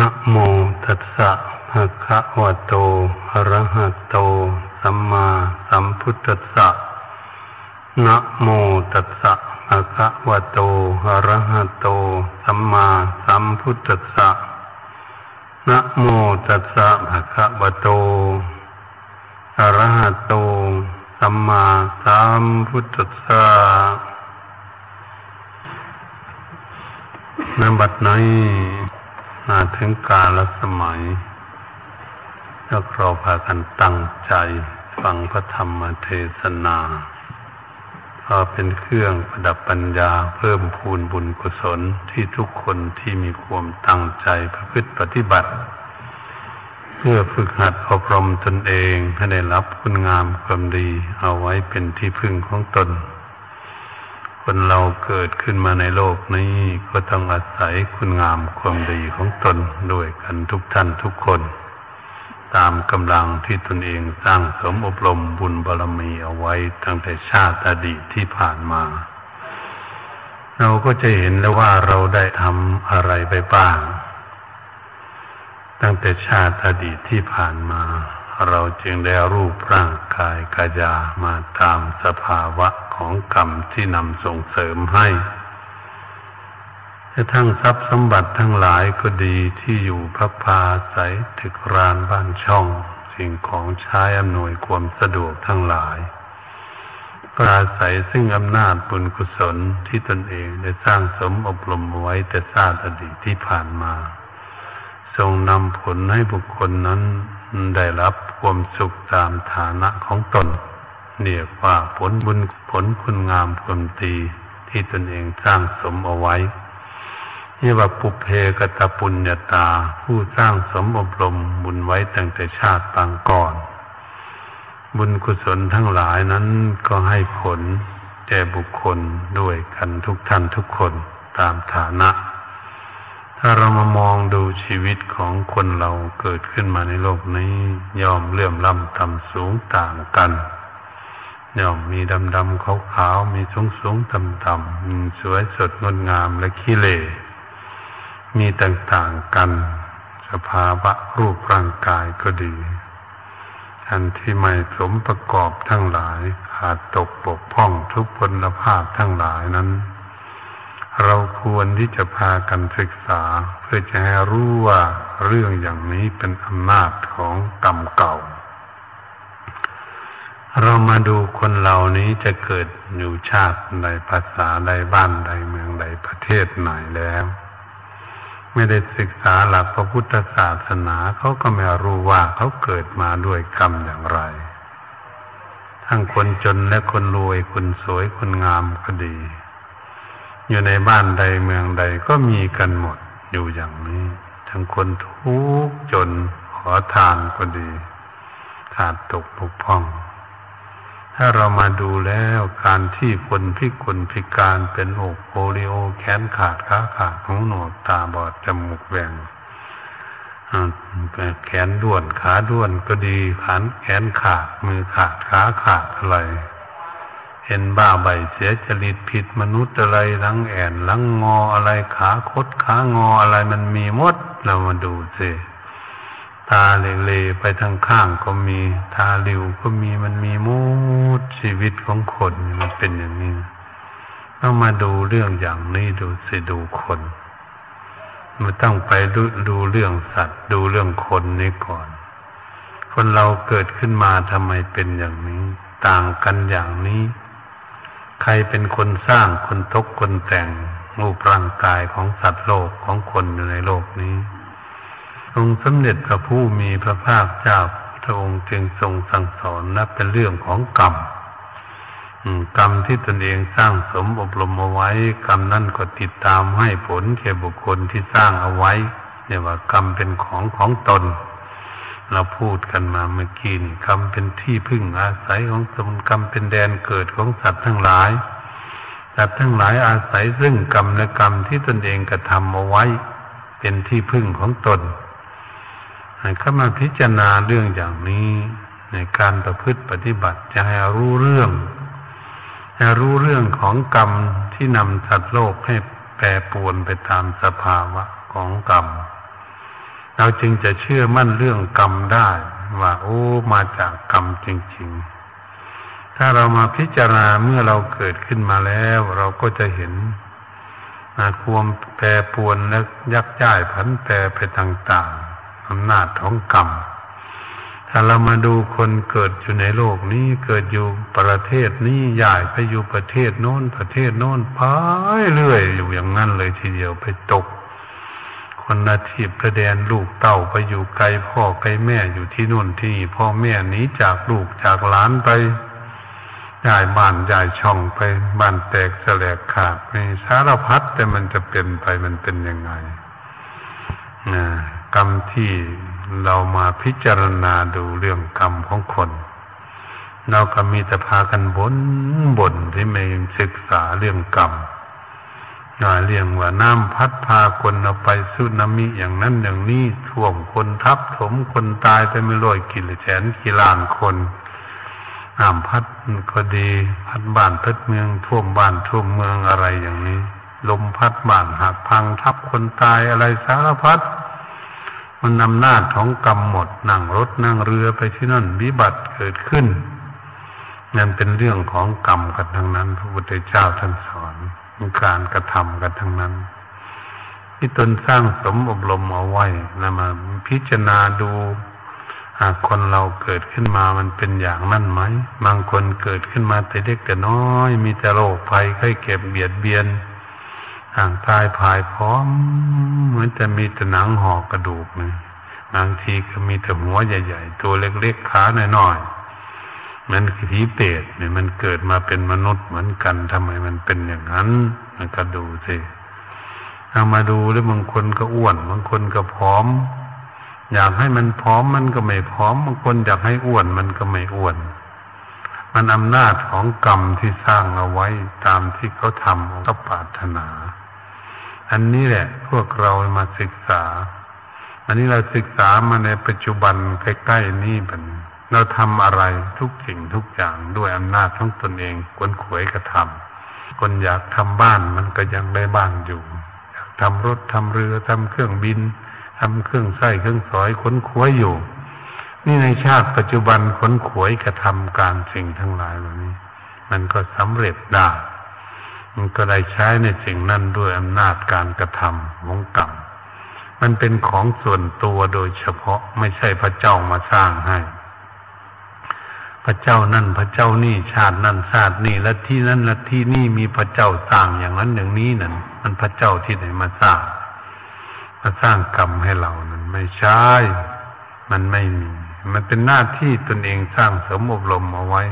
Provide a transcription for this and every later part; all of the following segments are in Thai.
นะโมตัสสะภะคะวะโตอะระหะโตสัมมาสัมพุทธัสสะนะโมตัสสะภะคะวะโตอะระหะโตสัมมาสัมพุทธัสสะนะโมตัสสะภะคะวะโตอะระหะโตสัมมาสัมพุทธัสสะณ บัดนี้มาถึงกาลสมัยถ้าเราพากันตั้งใจฟังพระธรรมเทศนาพอเป็นเครื่องประดับปัญญาเพิ่มพูนบุญกุศลที่ทุกคนที่มีความตั้งใจประพฤติปฏิบัติเพื่อฝึกหัดอบรมตนเองให้ได้รับคุณงามความดีเอาไว้เป็นที่พึ่งของตนคนเราเกิดขึ้นมาในโลกนี้ก็ต้องอาศัยคุณงามความดีของตนด้วยกันทุกท่านทุกคนตามกำลังที่ตนเองสร้างสมอบรมบุญบารมีเอาไว้ตั้งแต่ชาติอดีตที่ผ่านมาเราก็จะเห็นแล้วว่าเราได้ทำอะไรไปบ้างตั้งแต่ชาติอดีตที่ผ่านมาเราจึงได้รูปร่างกายกายามาตามสภาวะของกรรมที่นำส่งเสริมให้แต่ทั้งทรัพย์สมบัติทั้งหลายก็ดีที่อยู่พักพาอาศัยตึกรานบ้านช่องสิ่งของใช้อำนวยความสะดวกทั้งหลายก็อาศัยซึ่งอำนาจบุญกุศลที่ตนเองได้สร้างสมอบรมไว้แต่ชาติอดีตที่ผ่านมาทรงนำผลให้บุคคลนั้นได้รับความสุขตามฐานะของตนเรียกว่าผลบุญผลคุณงามความดีที่ตนเองสร้างสมเอาไว้เรียกว่าปุเพกตปุญญาตาผู้สร้างสมอบรมบุญไว้ตั้งแต่ชาติปางก่อนบุญกุศลทั้งหลายนั้นก็ให้ผลแก่บุคคลด้วยกันทุกท่านทุกคนตามฐานะถ้าเรามามองดูชีวิตของคนเราเกิดขึ้นมาในโลกนี้ย่อมเลื่อมล้ำต่ำสูงต่างกันย่อมมีดำๆขาวๆมีสูงๆต่ำๆมีสวยสดงดงามและขี้เหร่มีต่างๆกันสภาวะรูปร่างกายก็ดีอันที่ไม่สมประกอบทั้งหลายขาดตกบกพร่องทุพพลภาพทั้งหลายนั้นเราควรที่จะพากันศึกษาเพื่อจะให้รู้ว่าเรื่องอย่างนี้เป็นอำนาจของกรรมเก่าเรามาดูคนเหล่านี้จะเกิดอยู่ชาติใดภาษาใดบ้านใดเมืองใดประเทศไหนแล้วไม่ได้ศึกษาหลักพระพุทธศาสนาเขาก็ไม่รู้ว่าเขาเกิดมาด้วยกรรมอย่างไรทั้งคนจนและคนรวยคนสวยคนงามก็ดีอยู่ในบ้านใดเมืองใดก็มีกันหมดอยู่อย่างนี้ทั้งคนทุกข์จนขอทานก็ดีขาดตกบกพร่องถ้าเรามาดูแล้วการที่คนพิการเป็นโรคโปลิโอแขนขาดขาขาดหูหนวกตาบอดจมูกแหว่งแขนด้วนขาด้วนก็ดีแขนขาดมือขาดขาขาดอะไรเห็นบ้าใบเสียจริตผิดมนุษย์อะไรหลังแอนหลังงออะไรขาคดขางออะไรมันมีหมดเรามาดูสิตาเละๆไปทางข้างก็มีตาหลิวก็มีมันมีหมดชีวิตของคนมันเป็นอย่างนี้ต้องมาดูเรื่องอย่างนี้ดูสิดูคนมันต้องไปดูเรื่องสัตว์ดูเรื่องคนนี้ก่อนคนเราเกิดขึ้นมาทำไมเป็นอย่างนี้ต่างกันอย่างนี้ใครเป็นคนสร้างคนทกคนแต่งรูปร่างกายของสัตว์โลกของคนอยู่ในโลกนี้องค์สมเด็จพระผู้มีพระภาคเจ้าพระองค์จึงทรงสั่งสอนนับเป็นเรื่องของกรรมกรรมที่ตนเองสร้างสมอบรมเอาไว้กรรมนั้นก็ติดตามให้ผลแก่บุคคลที่สร้างเอาไว้เรียกว่ากรรมเป็นของตนเราพูดกันมาเมื่อกี้นี่กรรมเป็นที่พึ่งอาศัยของตนกรรมเป็นแดนเกิดของสัตว์ทั้งหลายสัตว์ทั้งหลายอาศัยซึ่งกรรมและกรรมที่ตนเองกระทำเอาไว้เป็นที่พึ่งของตนให้เข้ามาพิจารณาเรื่องอย่างนี้ในการประพฤติปฏิบัติจะให้รู้เรื่องของกรรมที่นำสัตว์โลกให้แปรปรวนไปตามสภาวะของกรรม เราจึงจะเชื่อมั่นเรื่องกรรมได้ว่าโอ้มาจากกรรมจริงๆถ้าเรามาพิจารณาเมื่อเราเกิดขึ้นมาแล้วเราก็จะเห็นความแปรปรวนและยักย้ายผันแปรไปต่างๆอำนาจของกรรมถ้าเรามาดูคนเกิดอยู่ในโลกนี้เกิดอยู่ประเทศนี้ย้ายไปอยู่ประเทศโน้นประเทศโน้นไปเรื่อยอยู่อย่างนั้นเลยทีเดียวไปตกคนอาชีพประเด็นลูกเต้าไปอยู่ไกลพ่อไกลแม่อยู่ที่โน่นที่พ่อแม่หนีจากลูกจากหลานไปย้ายบ้านย้ายช่องไปบ้านแตกแสลกขาดมีสารพัดแต่มันจะเป็นไปมันเป็นยังไงกรรมที่เรามาพิจารณาดูเรื่องกรรมของคนเราก็มีแต่พากันบ่นที่ไม่ศึกษาเรื่องกรรมเรื่องว่าน้ำพัดพาคนเอาไปสึนามิอย่างนั้นอย่างนี้ท่วมคนทับถมคนตายไปไม่รู้กี่แสนกี่ล้านคนน้ำพัดก็ดีพัดบ้านพัดเมืองท่วมบ้านท่วมเมืองอะไรอย่างนี้ลมพัดบ้านหักพังทับคนตายอะไรสารพัดมันนำหน้าของกรรมหมดนั่งรถนั่งเรือไปที่นั่นวิบัติเกิดขึ้นนั่นเป็นเรื่องของกรรมกันทั้งนั้นพระพุทธเจ้าท่านสอนการกระทำกันทั้งนั้นที่ตนสร้างสมอบรมเอาไว้นะมาพิจารณาดูหากคนเราเกิดขึ้นมามันเป็นอย่างนั้นไหมบางคนเกิดขึ้นมาแต่เด็กแต่น้อยมีแต่โรคภัยไข้เจ็บเบียดเบียนห่างตายผายพร้อมเหมือนจะมีแต่หนังห่อกระดูกนะบางทีก็มีแต่หัวใหญ่ๆตัวเล็กๆขาน้อยๆมันคือผีเปรตเนี่ยมันเกิดมาเป็นมนุษย์เหมือนกันทำไมมันเป็นอย่างนั้นมันก็ดูสิเอามาดูแล้วบางคนก็อ้วนบางคนก็ผอมอยากให้มันผอมมันก็ไม่ผอมบางคนอยากให้อ้วนมันก็ไม่อ้วนมันอำนาจของกรรมที่สร้างเอาไว้ตามที่เขาทำเขาปรารถนาอันนี้แหละพวกเรามาศึกษาอันนี้เราศึกษามาในปัจจุบันใกล้ๆนี้เป็นเราทำอะไรทุกสิ่งทุกอย่างด้วยอำนาจของตนเองขวนขวยกระทำคนอยากทำบ้านมันก็ยังได้บ้านอยู่อยากทำรถทำเรือทำเครื่องบินทำเครื่องใช้เครื่องสอยขวนขวยอยู่นี่ในชาติปัจจุบันขวนขวยกระทำการสิ่งทั้งหลายเหล่านี้มันก็สำเร็จได้มันก็ได้ใช้ในสิ่งนั้นด้วยอำนาจการกระทำของกรรมมันเป็นของส่วนตัวโดยเฉพาะไม่ใช่พระเจ้ามาสร้างให้พระเจ้านั่นพระเจ้านี่ชาตินั่นชาตินี่และที่นั่นและที่นี่มีพระเจ้าสร้างอย่างนั้นอย่างนี้นั่นมันพระเจ้าที่ไหนมาสร้างกรรมให้เรานั้นไม่ใช่มันไม่มีมันเป็นหน้าที่ตนเองสร้างสมอบรมเอาไว้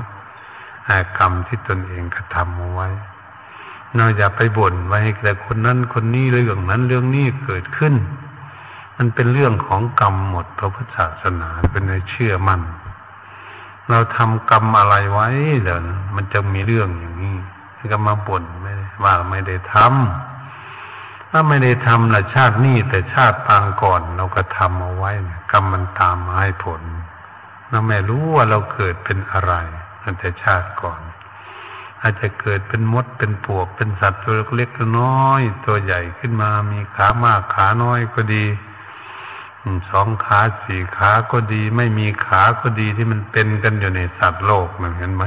กรรมที่ตนเองกระทำเอาไว้เราอย่าไปบ่นไว้ให้แต่คนนั้นคนนี้เรื่องนั้นเรื่องนี้เกิดขึ้นมันเป็นเรื่องของกรรมหมดพระพุทธศาสนาเป็นในเชื่อมั่นเราทำกรรมอะไรไว้เดี๋ยวนะมันจะมีเรื่องอย่างนี้ก็มาบ่นไม่ได้ว่าไม่ได้ทำถ้าไม่ได้ทำละชาตินี้แต่ชาติปางก่อนเราก็ทำเอาไว้นะกรรมมันตามมาให้ผลเราไม่รู้ว่าเราเกิดเป็นอะไรตั้งแต่ชาติก่อนอาจจะเกิดเป็นมดเป็นปวกเป็นสัตว์ตัวเล็กๆน้อยตัวใหญ่ขึ้นมามีขามากขาน้อยก็ดีสองขาสี่ขาก็ดีไม่มีขาก็ดีที่มันเป็นกันอยู่ในสัตว์โลกมันเห็นไหม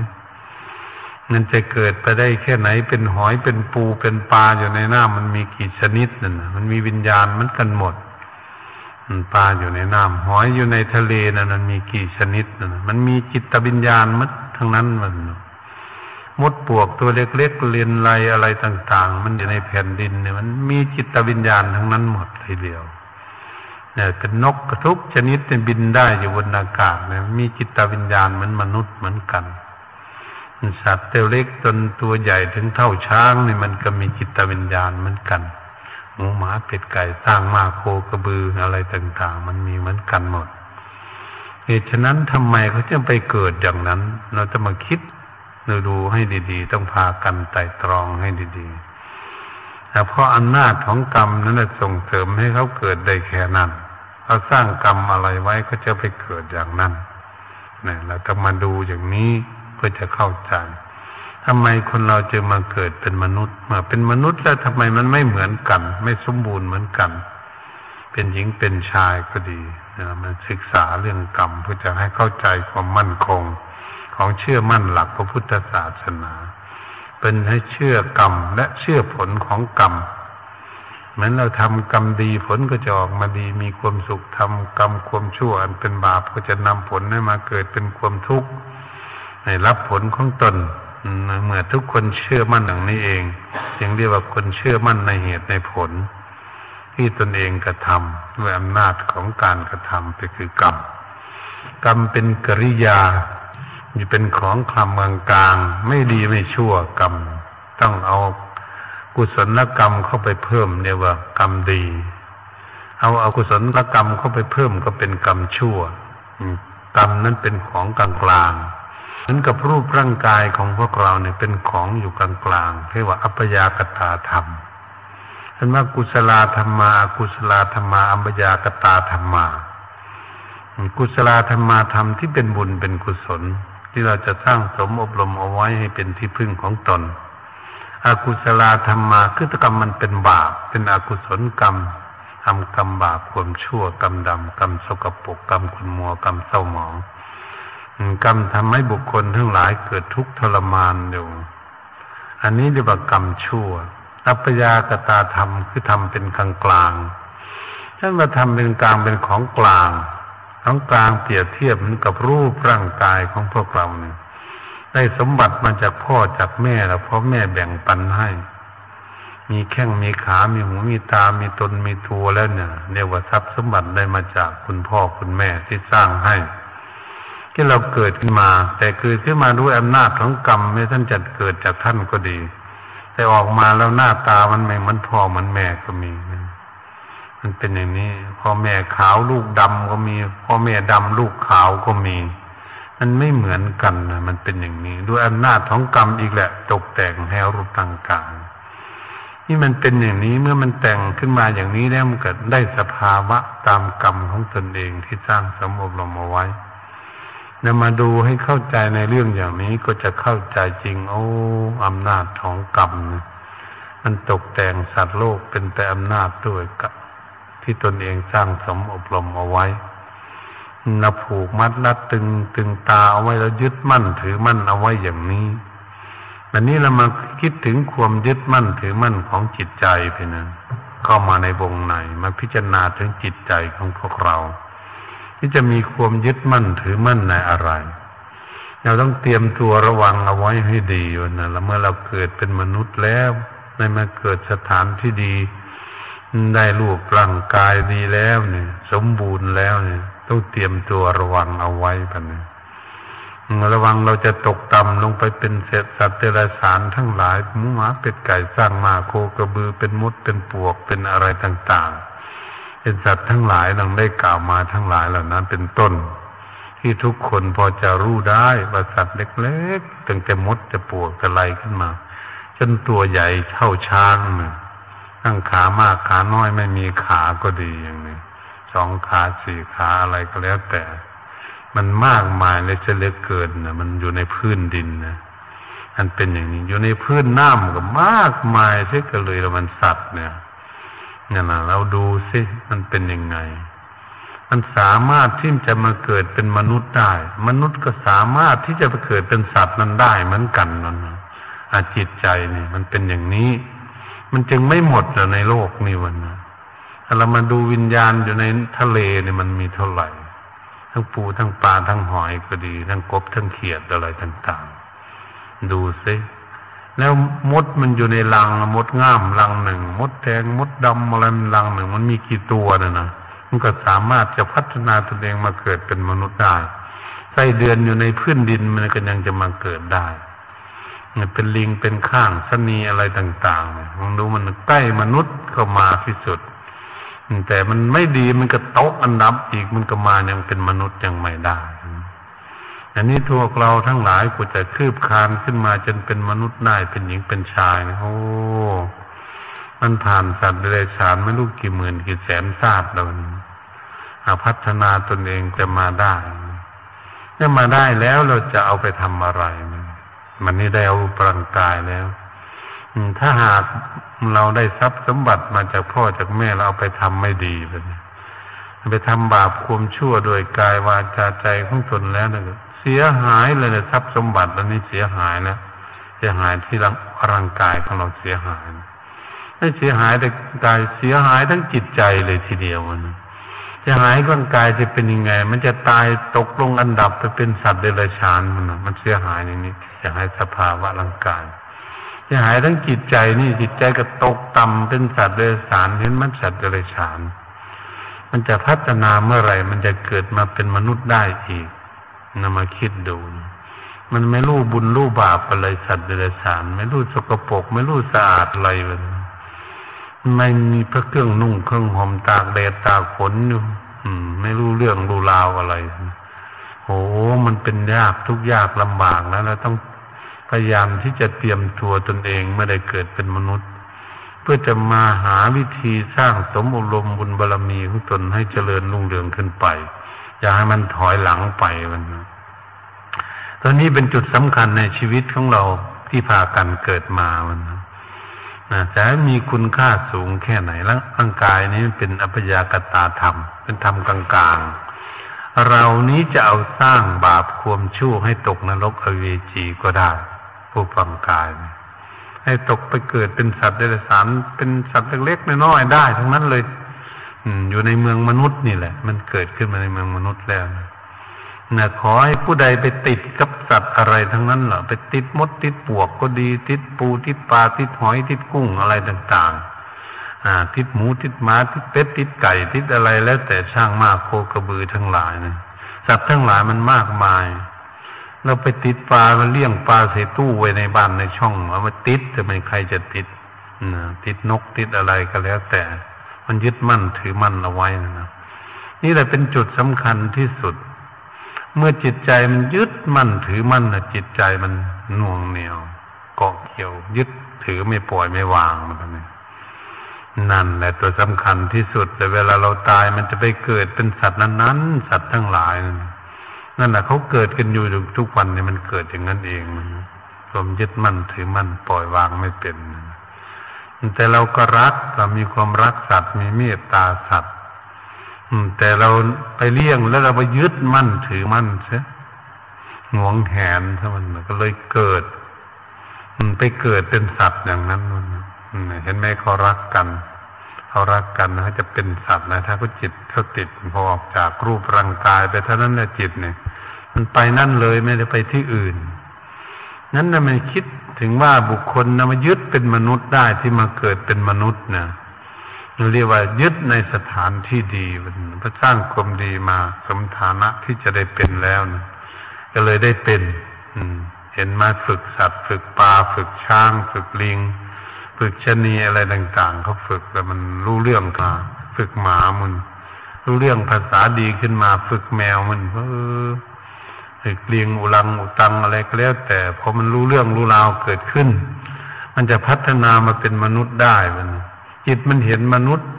มันจะเกิดไปได้แค่ไหนเป็นหอยเป็นปูเป็นปลาอยู่ในน้ำมันมีกี่ชนิดนั่นมันมีวิญญาณมันกันหมดปลาอยู่ในน้ำหอยอยู่ในทะเลนั่นมันมีกี่ชนิดนั่นมันมีจิตวิญญาณมัดทั้งนั้นมันมดปวกตัวเล็กๆเลียนไรอะไรต่างๆมันอยู่ในแผ่นดินเนี่ยมันมีจิตวิญญาณทั้งนั้นหมดทีเดียวเนี่ยเป็นนกกระทุกชนิดเนี่ยบินได้อยู่บนอากาศเนี่ยมีจิตวิญญาณเหมือนมนุษย์เหมือนกันสัตว์ตัวเล็กจนตัวใหญ่ถึงเท่าช้างเนี่ยมันก็มีจิตวิญญาณเหมือนกันหมูหมาเป็ดไก่สร้างมาโคกระบืออะไรต่างๆมันมีเหมือนกันหมดเหตุฉะนั้นทำไมเขาจึงไปเกิดอย่างนั้นเราจะมาคิดดูให้ดีๆต้องพากันไต่ตรองให้ดีๆแต่เพราะอำนาจของกรรมนั้นส่งเสริมให้เขาเกิดได้แค่นั้นเขาสร้างกรรมอะไรไว้ก็จะไปเกิดอย่างนั้นเนี่ยเราต้องมาดูอย่างนี้เพื่อจะเข้าใจทำไมคนเราจึงมาเกิดเป็นมนุษย์มาเป็นมนุษย์แล้วทำไมมันไม่เหมือนกันไม่สมบูรณ์เหมือนกัน เป็นหญิงเป็นชายก็ดีมันศึกษาเรื่องกรรมเพื่อจะให้เข้าใจความมั่นคงของเชื่อมั่นหลักพระพุทธศาสนาเป็นให้เชื่อกรรมและเชื่อผลของกรรมเหมือนเราทำกรรมดีผลก็จะออกมาดีมีความสุขทำกรรมความชั่วอันเป็นบาปก็จะนำผลให้มาเกิดเป็นความทุกข์ให้รับผลของตนเมื่อทุกคนเชื่อมั่นอย่างนี้เองจึงเรียกว่าคนเชื่อมั่นในเหตุในผลที่ตนเองกระทำด้วยอำนาจของการกระทำไปคือกรรมกรรมเป็นกริยาอยู่เป็นของคลำเมืองกลางไม่ดีไม่ชั่วกรรมต้องเอากุศลกรรมเข้าไปเพิ่มเนี่ยว่ากรรมดีเอากุศลกรรมเข้าไปเพิ่มก็เป็นกรรมชั่วกรรมนั้นเป็นของกลางกลางเหมือนกับรูปร่างกายของพวกเราเนี่ยเป็นของอยู่กลางกลางเรียกว่าอัปปยากตาธรรมท่านว่ากุศลธรรมาอกุศลธรรมาอัปปยากตาธรรมากุศลธรรมาธรรมที่เป็นบุญเป็นกุศลที่เราจะสร้างสมอบรมเอาไว้ให้เป็นที่พึ่งของตนอกุศลธรรมาคือกรรมมันเป็นบาปเป็นอกุศลกรรมทำกรรมบาปความชั่วกรรมดำกรรมสกปรกกรรมขุ่นมัวกรรมเศร้าหมองกรรมทำให้บุคคลทั้งหลายเกิดทุกข์ทรมานอยู่อันนี้เรียกว่ากรรมชั่วอัปปยากตาธรรมคือทำเป็นกลางกลางท่านว่าทำเป็นกลางเป็นของกลางทั้งกลางเปรียบเทียบเหมือนกับรูปร่างกายของพวกเราเนี่ยได้สมบัติมาจากพ่อจากแม่แล้วพ่อแม่แบ่งปันให้มีแข้งมีขามีหูมีตามีตนมีตัวแล้วเนี่ยเรียกว่าทรัพย์สมบัติได้มาจากคุณพ่อคุณแม่ที่สร้างให้ที่เราเกิดขึ้นมาแต่เกิดขึ้นมาด้วยอำนาจของกรรมแม้ท่านจะเกิดจากท่านก็ดีแต่ออกมาแล้วหน้าตามันไม่เหมือนพ่อเหมือนแม่ก็มีมันเป็นอย่างนี้พ่อแม่ขาวลูกดำก็มีพ่อแม่ดำลูกขาวก็มีมันไม่เหมือนกันนะมันเป็นอย่างนี้ด้วยอำนาจของกรรมอีกแหละตกแต่งให้รูปต่างๆนี่มันเป็นอย่างนี้เมื่อมันแต่งขึ้นมาอย่างนี้แล้วมันก็ได้สภาวะตามกรรมของตนเองที่สร้างสมอบรมเอาไว้นำมาดูให้เข้าใจในเรื่องอย่างนี้ก็จะเข้าใจจริงโอ้อำนาจของกรรมมันตกแต่งสัตว์โลกเป็นแต่อำนาจด้วยกรรมที่ตนเองสร้างสมอบรมเอาไว้นับผูกมัดรัดตึงตาเอาไว้แล้วยึดมั่นถือมั่นเอาไว้อย่างนี้วันนี้เรามาคิดถึงความยึดมั่นถือมั่นของจิตใจไปนะเข้ามาในวงไหนมาพิจารณาถึงจิตใจของพวกเราที่จะมีความยึดมั่นถือมั่นในอะไรเราต้องเตรียมตัวระวังเอาไว้ให้ดีนะแล้วเมื่อเราเกิดเป็นมนุษย์แล้วได้มาเกิดสถานที่ดีได้รูปร่างกายดีแล้วเนี่ยสมบูรณ์แล้วเนี่ยต้องเตรียมตัวระวังเอาไว้ป่ะเนี่ยระวังเราจะตกต่ำลงไปเป็นเศษสัตว์เดรัจฉานทั้งหลายหมูหมาเป็ดไก่สร้างมาโคกระบือเป็นมดเป็นปวกเป็นอะไรต่างๆเป็นสัตว์ทั้งหลายดังได้กล่าวมาทั้งหลายเหล่านั้นเป็นต้นที่ทุกคนพอจะรู้ได้ว่าสัตว์เล็กๆตั้งแต่มดแต่ปวกแต่ไรขึ้นมาจนตัวใหญ่เท่าช้างเนี่ยตั้งขามากขาน้อยไม่มีขาก็ดีอย่างนี้สองขาสี่ขาอะไรก็แล้วแต่มันมากมายเลยจะเหลือเกินนะมันอยู่ในพื้นดินนะมันเป็นอย่างนี้อยู่ในพื้นน้ำก็มากมายเสียกันเลยแล้วมันสัตว์เนี่ยนั่นน่ะเราดูสิมันเป็นยังไงมันสามารถที่จะมาเกิดเป็นมนุษย์ได้มนุษย์ก็สามารถที่จะมาเกิดเป็นสัตว์นั้นได้เหมือนกันนั่นน่ะจิตใจนี่มันเป็นอย่างนี้มันจึงไม่หมดในโลกนี่วันนะถ้าเรามาดูวิญญาณอยู่ในทะเลเนี่ยมันมีเท่าไหร่ทั้งปูทั้งปลาทั้งหอยก็ดีทั้งกบทั้งเขียดอะไรต่างๆดูสิแล้วมดมันอยู่ในรังมดง่ามรังหนึ่งมดแดงมดดำอะไรมันรังหนึ่งมันมีกี่ตัวเนี่ยนะมันก็สามารถจะพัฒนาตนเองมาเกิดเป็นมนุษย์ได้ไส้เดือนอยู่ในพื้นดินมันก็ยังจะมาเกิดได้เป็นลิงเป็นข้างสนีอะไรต่างๆมันดูมันใกล้มนุษย์เข้ามาที่สุดแต่มันไม่ดีมันก็ตกอันดับอีกมันก็มายังเป็นมนุษย์ยังไม่ได้อันนี้พวกเราทั้งหลายกว่าจะคืบคลานขึ้นมาจนเป็นมนุษย์ได้เป็นหญิงเป็นชายนะโอ้มันผ่านสัตว์เดรัจฉานไม่รู้กี่หมื่นกี่แสนชาติแล้วพัฒนาตนเองจะมาได้ถ้ามาได้แล้วเราจะเอาไปทำอะไรมันนี่ได้เอาปรังกายแล้วถ้าหากเราได้ทรัพย์สมบัติมาจากพ่อจากแม่เราเอาไปทำไม่ดีไป ไปทำบาปความชั่วโดยกายวาจาใจของตนแล้วเนี่ยเสียหายเลยเนี่ยทรัพย์สมบัติอันนี้เสียหายนะเสียหายที่ร่างกายของเราเสียหายไม่เสียหายแต่กายเสียหายทั้งจิตใจเลยทีเดียวนะเสียหายร่างกายจะเป็นยังไงมันจะตายตกลงอันดับไปเป็นสัตว์เดรัจฉานมันเสียหายอย่างนี้เสียหายสภาวะร่างกายเสียหายทั้งจิตใจนี่จิตใจก็ตกต่ำเป็นสัตว์เดรัจฉานเห็นมันสัตว์เดรัจฉานมันจะพัฒนาเมื่อไหร่มันจะเกิดมาเป็นมนุษย์ได้อีกนำมาคิดดูมันไม่รู้บุญรู้บาปอะไรสัตว์เดรัจฉานไม่รู้สกปรกไม่รู้สะอาดอะไรมันไม่มีพระเครื่องนุ่งเครื่องห่มตากแดดตากฝนอยู่ไม่รู้เรื่องรู้ราวอะไรโอ้มันเป็นยากทุกยากลำบากแล้วเราต้องพยายามที่จะเตรียมตัวตนเองไม่ได้เกิดเป็นมนุษย์เพื่อจะมาหาวิธีสร้างสมอบรมบุญบารมีของตนให้เจริญรุ่งเรืองขึ้นไปอย่าให้มันถอยหลังไปมันตอนนี้เป็นจุดสำคัญในชีวิตของเราที่พากันเกิดมามันแต่มีคุณค่าสูงแค่ไหนร่างกายนี้เป็นอัพยากตาธรรมเป็นธรรมกลางๆเรานี้จะเอาสร้างบาปความชั่วให้ตกนรกอเวจีก็ได้ผู้ฟังกายให้ตกไปเกิดเป็นสัตว์เดรัจฉานเป็นสัตว์เล็กๆน้อยๆได้ทั้งนั้นเลยอยู่ในเมืองมนุษย์นี่แหละมันเกิดขึ้นมาในเมืองมนุษย์แล้วนะขอให้ผู้ใดไปติดกับสัตว์อะไรทั้งนั้นเหรอไปติดมดติดปวกก็ดีติดปูติดปลาติดหอยติดกุ้งอะไรต่างๆติดหมูติดม้าติดเป็ดติดไก่ติดอะไรแล้วแต่ช่างมากโคกระบือทั้งหลายนะสัตว์ทั้งหลายมันมากมายเราไปติดปลามันเลี้ยงปลาใส่ตู้ไว้ในบ้านในช่องเอามาติดแต่ไม่ใครจะติดติดนกติดอะไรก็แล้วแต่มันยึดมั่นถือมั่นเอาไว้นะนี่แหละเป็นจุดสำคัญที่สุดเมื่อจิตใจมันยึดมั่นถือมั่นนะจิตใจมันหน่วงเหนียวเกาะเกี่ยวยึดถือไม่ปล่อยไม่วางมันนั่นแหละตัวสำคัญที่สุดแต่เวลาเราตายมันจะไปเกิดเป็นสัตว์นั้นๆสัตว์ทั้งหลายนั่นแหละเขาเกิดกันอยู่ทุกวันเนี่ยมันเกิดอย่างนั้นเองความยึดมั่นถือมั่นปล่อยวางไม่เป็นแต่เราก็รักเรามีความรักสัตว์มีเมตตาสัตว์แต่เราไปเลี้ยงแล้วเราไปยึดมั่นถือมั่นซะหวงแหนซะมันก็เลยเกิดไปเกิดเป็นสัตว์อย่างนั้นเห็นไหมเขารักกันนะจะเป็นสัตว์นะถ้าเขาจิตเขาติดพอออกจากรูปร่างกายไปเท่านั้นแหละจิตเนี่ยมันไปนั่นเลยไม่ได้ไปที่อื่นนั้นนะมันคิดถึงว่าบุคคลนะมายึดเป็นมนุษย์ได้ที่มาเกิดเป็นมนุษย์นะเรียกว่ายึดในสถานที่ดีมันพระสร้างความดีมาสมฐานะที่จะได้เป็นแล้วนะก็เลยได้เป็นเห็นมาฝึกสัตว์ฝึกปลาฝึกช้างฝึกลิงฝึกชะนีอะไรต่างๆเขาฝึกแล้วมันรู้เรื่องค่ะฝึกหมามันรู้เรื่องภาษาดีขึ้นมาฝึกแมวมันฝึกเลี้ยงอุลังอุตังอะไรก็แล้วแต่พอมันรู้เรื่องรู้ราวเกิดขึ้นมันจะพัฒนามาเป็นมนุษย์ได้มันจิตมันเห็นมนุษย์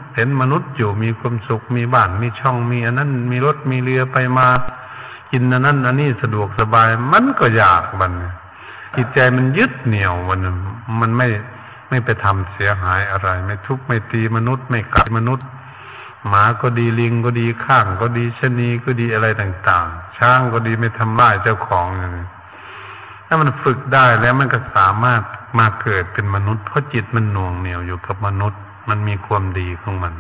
อยู่มีความสุขมีบ้านมีช่องมีอันนั้นมีรถมีเรือไปมากินอันนั้นอันนี้สะดวกสบายมันก็อยากมันจิตใจมันยึดเหนี่ยวมันไม่ไปทำเสียหายอะไรไม่ทุบไม่ตีมนุษย์ไม่กัดมนุษย์หมาก็ดีลิงก็ดีข้างก็ดีชะนีก็ดีอะไรต่างๆช้างก็ดีไม่ทำร้ายเจ้าของเลยถ้ามันฝึกได้แล้วมันก็สามารถมาเกิดเป็นมนุษย์เพราะจิตมันหน่วงเหนี่ยวอยู่กับมนุษย์มันมีความดีของมัน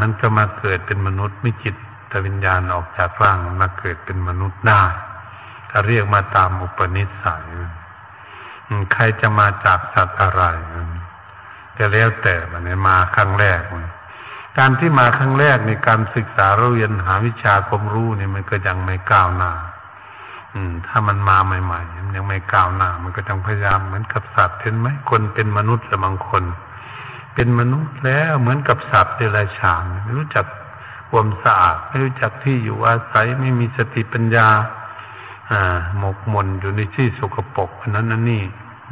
มันก็มาเกิดเป็นมนุษย์มีจิตแต่วิญญาณออกจากร่างมาเกิดเป็นมนุษย์ได้ถ้าเรียกมาตามอุปนิสัยใครจะมาจากสัตว์อะไรแต่แล้วแต่มันมาครั้งแรกการที่มาครั้งแรกในการศึกษาเรียนหาวิชาความรู้นี่มันก็ยังไม่ก้าวหน้าถ้ามันมาใหม่ๆมันยังไม่ก้าวหน้ามันก็ต้องพยายามเหมือนกับสัตว์เห็นไหมคนเป็นมนุษย์บางคนเป็นมนุษย์แล้วเหมือนกับสัตว์เดรัจฉานไม่รู้จักความสะอาดไม่รู้จักที่อยู่อาศัยไม่มีสติปัญญาหมกมุ่นอยู่ในที่สกปรกอันนั้นอันนี้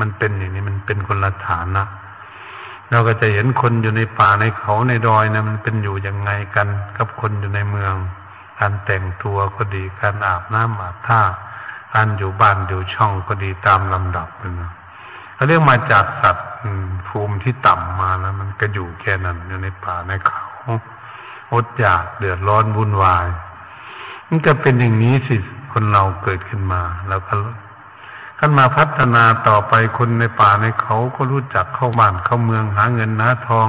มันเป็นอย่างนี้มันเป็นคนละฐานะเราก็จะเห็นคนอยู่ในป่าในเขาในดอยนะมันเป็นอยู่ยังไงกันกับคนอยู่ในเมืองการแต่งตัวก็ดีการอาบน้ำอาบท่าการอยู่บ้านอยู่ช่องก็ดีตามลำดับนะเขาเรียกมาจากสัตว์ภูมิที่ต่ำมาแล้วมันก็อยู่แค่นั้นอยู่ในป่าในเขา อดอยากเดือดร้อนวุ่นวายมันก็เป็นอย่างนี้สิคนเราเกิดขึ้นมาแล้วก็ท่านมาพัฒนาต่อไปคนในป่าในเขาก็รู้จักเข้าบ้านเข้าเมืองหาเงินหาทอง